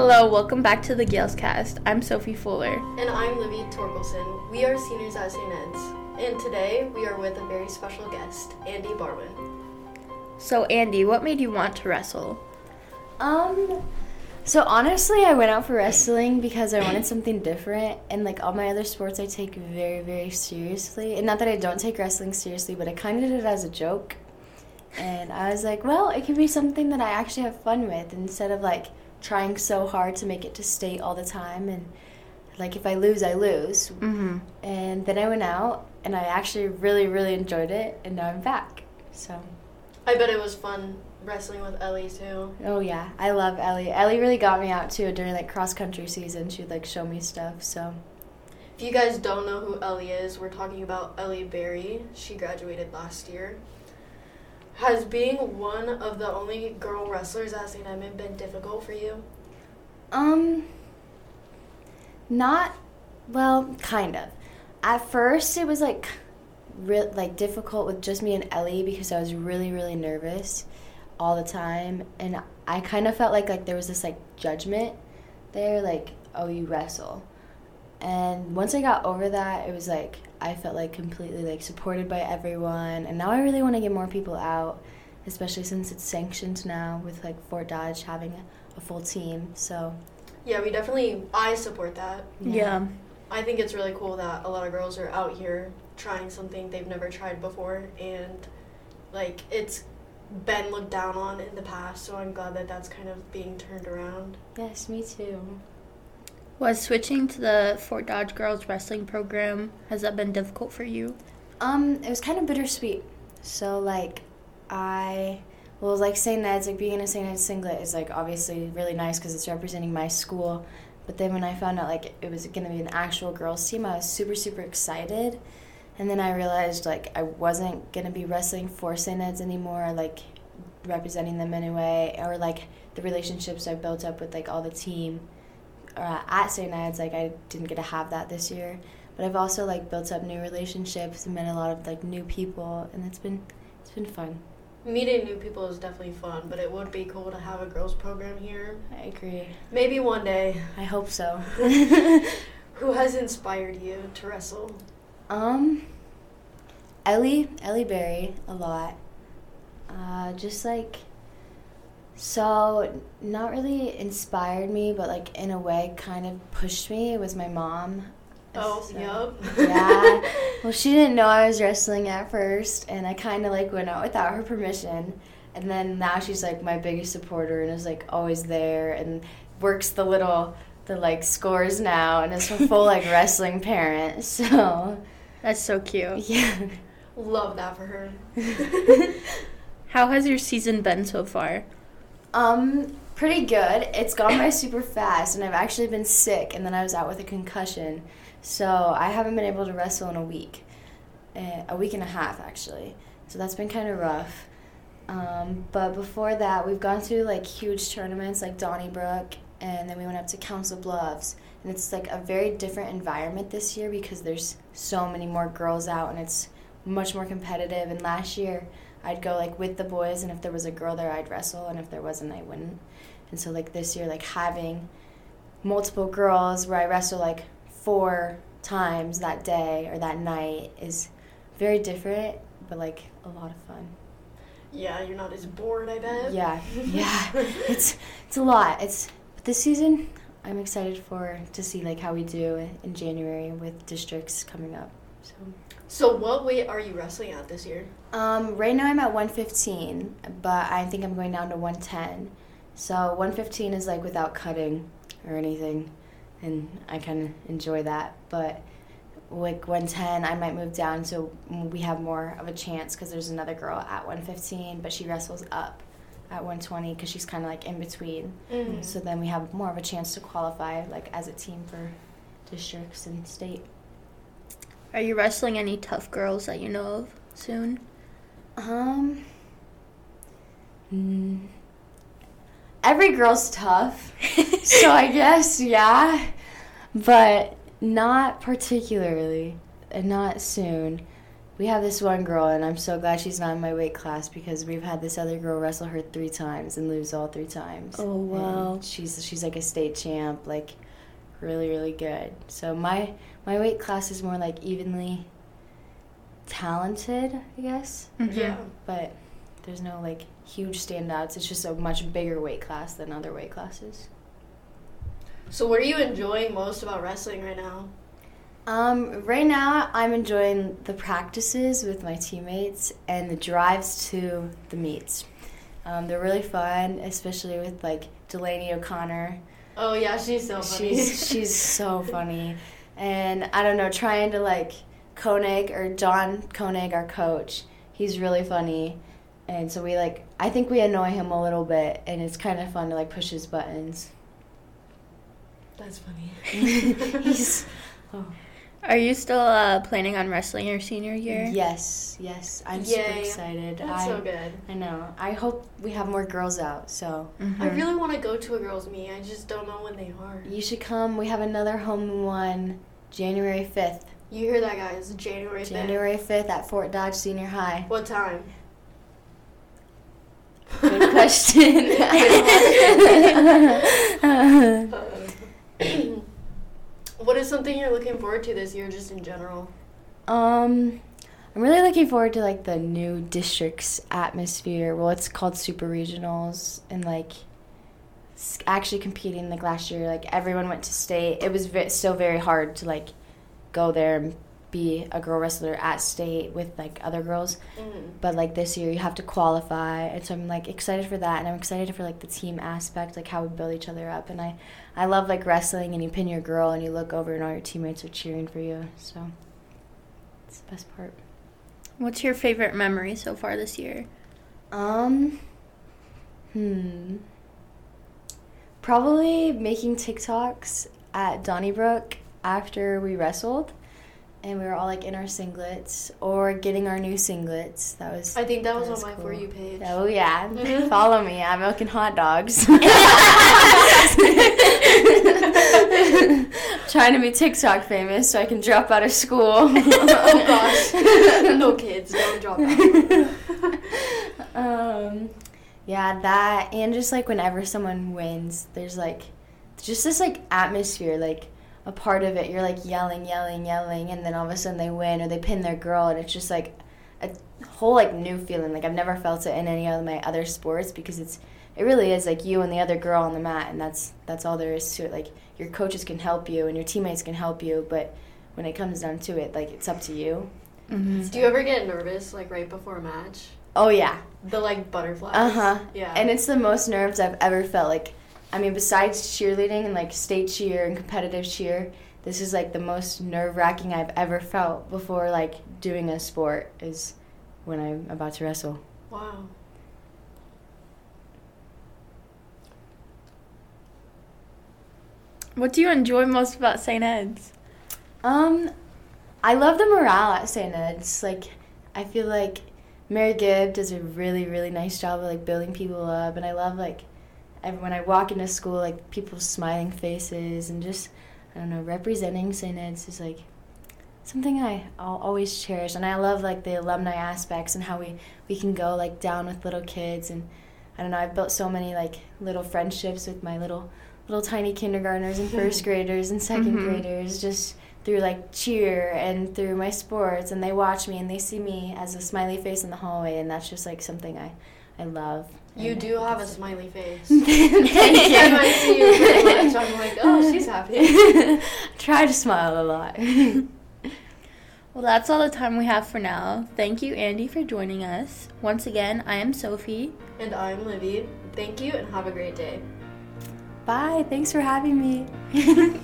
Hello, welcome back to the Galescast. I'm Sophie Fuller. And I'm Livy Torkelson. We are seniors at St. Ed's. And today we are with a very special guest, Andy Barwin. So Andy, what made you want to wrestle? So honestly, I went out for wrestling because I wanted something different, and like all my other sports I take very, very seriously. And not that I don't take wrestling seriously, but I kind of did it as a joke. And I was like, well, it could be something that I actually have fun with instead of like trying so hard to make it to state all the time. And like if I lose, I lose. Mm-hmm. And then I went out and I actually really, really enjoyed it, and now I'm back. So I bet it was fun. Wrestling with Ellie too. Oh yeah, I love Ellie. Ellie really got me out too during like cross country season. She'd like show me stuff. So if you guys don't know who Ellie is, we're talking about Ellie Berry. She graduated last year. Has being one of the only girl wrestlers at St. Edmund been difficult for you? Kind of. At first it was like difficult with just me and Ellie because I was really, really nervous all the time, and I kind of felt like there was this like judgment there, like, oh, you wrestle. And once I got over that, it was like I felt like completely like supported by everyone, and now I really want to get more people out, especially since it's sanctioned now with like Fort Dodge having a full team. So yeah, I support that. Yeah. I think it's really cool that a lot of girls are out here trying something they've never tried before, and like it's been looked down on in the past, so I'm glad that that's kind of being turned around. Yes, me too. Was switching to the Fort Dodge girls wrestling program, has that been difficult for you? It was kind of bittersweet. So St. Ed's, like being in a St. Ed's singlet is like obviously really nice because it's representing my school, but then when I found out like it was gonna be an actual girls team, I was super, super excited. And then I realized, I wasn't going to be wrestling for St. Ed's anymore, representing them anyway, or, the relationships I built up with, all the team at St. Ed's, I didn't get to have that this year. But I've also, built up new relationships and met a lot of, new people, and it's been fun. Meeting new people is definitely fun, but it would be cool to have a girls program here. I agree. Maybe one day. I hope so. Who has inspired you to wrestle? Ellie Berry a lot. So not really inspired me, but in a way kind of pushed me. It was my mom. Oh, so, yep. Yeah. Well, she didn't know I was wrestling at first, and I kind of went out without her permission. And then now she's my biggest supporter and is always there and works the scores now, and is a full wrestling parent. So. That's so cute. Yeah. Love that for her. How has your season been so far? Pretty good. It's gone by super fast, and I've actually been sick, and then I was out with a concussion. So I haven't been able to wrestle in a week and a half, actually. So that's been kind of rough. But before that, we've gone through, huge tournaments like Donnybrook, and then we went up to Council Bluffs. And it's a very different environment this year because there's so many more girls out and it's much more competitive. And last year I'd go with the boys, and if there was a girl there I'd wrestle, and if there wasn't I wouldn't. And so this year having multiple girls where I wrestle 4 times that day or that night is very different, but a lot of fun. Yeah, you're not as bored, I bet. Yeah. It's a lot. But this season I'm excited to see how we do in January with districts coming up. So what weight are you wrestling at this year? Right now I'm at 115, but I think I'm going down to 110. So 115 is without cutting or anything, and I kind of enjoy that. But 110, I might move down so we have more of a chance because there's another girl at 115, but she wrestles up at 120 because she's kind of in between. Mm-hmm. So then we have more of a chance to qualify as a team for districts and state. Are you wrestling any tough girls that you know of soon? Every girl's tough, so I guess, yeah, but not particularly, and not soon. we have this one girl, and I'm so glad she's not in my weight class because we've had this other girl wrestle her 3 times and lose all 3 times. Oh, wow. And she's like a state champ, like really, really good. So my weight class is more like evenly talented, I guess. Mm-hmm. Yeah. But there's no like huge standouts. It's just a much bigger weight class than other weight classes. So what are you enjoying most about wrestling right now? Right now, I'm enjoying the practices with my teammates and the drives to the meets. They're really fun, especially with, like, Delaney O'Connor. Oh, yeah, she's so funny. She's so funny. And, I don't know, trying to, like, Koenig or John Koenig, our coach, he's really funny. And so we, like, I think we annoy him a little bit, and it's kind of fun to, like, push his buttons. That's funny. Oh. Are you still planning on wrestling your senior year? Yes. I'm super excited. That's so good. I know. I hope we have more girls out, so. Mm-hmm. I really want to go to a girls' meet. I just don't know when they are. You should come. We have another home one January 5th. You hear that, guys. January 5th. January 5th at Fort Dodge Senior High. What time? Good question. What is something you're looking forward to this year, just in general? I'm really looking forward to, like, the new district's atmosphere. Well, it's called Super Regionals, and, like, actually competing, like, last year, like, everyone went to state. It was still very hard to, like, go there and be a girl wrestler at state with, like, other girls. Mm-hmm. But, like, this year you have to qualify, and so I'm, like, excited for that, and I'm excited for, like, the team aspect, like, how we build each other up, and I love, like, wrestling, and you pin your girl, and you look over, and all your teammates are cheering for you, so it's the best part. What's your favorite memory so far this year? Probably making TikToks at Donnybrook after we wrestled, and we were all, like, in our singlets, or getting our new singlets. I think that was on my For You page. Oh, yeah. Mm-hmm. Follow me. I'm milking hot dogs. Trying to be TikTok famous so I can drop out of school. Oh, gosh. No, kids, don't drop out. Yeah, that, and just, like, whenever someone wins, there's, like, just this, like, atmosphere, like, a part of it. You're, like, yelling, and then all of a sudden they win or they pin their girl, and it's just, like, a whole, like, new feeling. Like, I've never felt it in any of my other sports because it really is, like, you and the other girl on the mat, and that's all there is to it. Like, your coaches can help you and your teammates can help you, but when it comes down to it, like, it's up to you. Mm-hmm. So. Do you ever get nervous, like, right before a match? Oh, yeah. The, like, butterflies. Uh-huh. Yeah. And it's the most nerves I've ever felt. Like, I mean, besides cheerleading and, like, state cheer and competitive cheer, this is, like, the most nerve-wracking I've ever felt before, like, doing a sport is when I'm about to wrestle. Wow. What do you enjoy most about St. Ed's? I love the morale at St. Ed's. Like, I feel like Mary Gibb does a really, really nice job of, like, building people up, and I love, like, when I walk into school, like, people's smiling faces and just, I don't know, representing St. Ed's is, like, something I'll always cherish. And I love, like, the alumni aspects and how we can go, like, down with little kids. And, I don't know, I've built so many, like, little friendships with my little tiny kindergartners and first graders and second mm-hmm. graders just through, like, cheer and through my sports. And they watch me and they see me as a smiley face in the hallway, and that's just, like, something I love. You do have a smily face. Thank you. I see you very much. I'm like, oh, she's happy. Try to smile a lot. Well, that's all the time we have for now. Thank you, Andy, for joining us. Once again, I am Sophie. And I'm Livy. Thank you, and have a great day. Bye. Thanks for having me.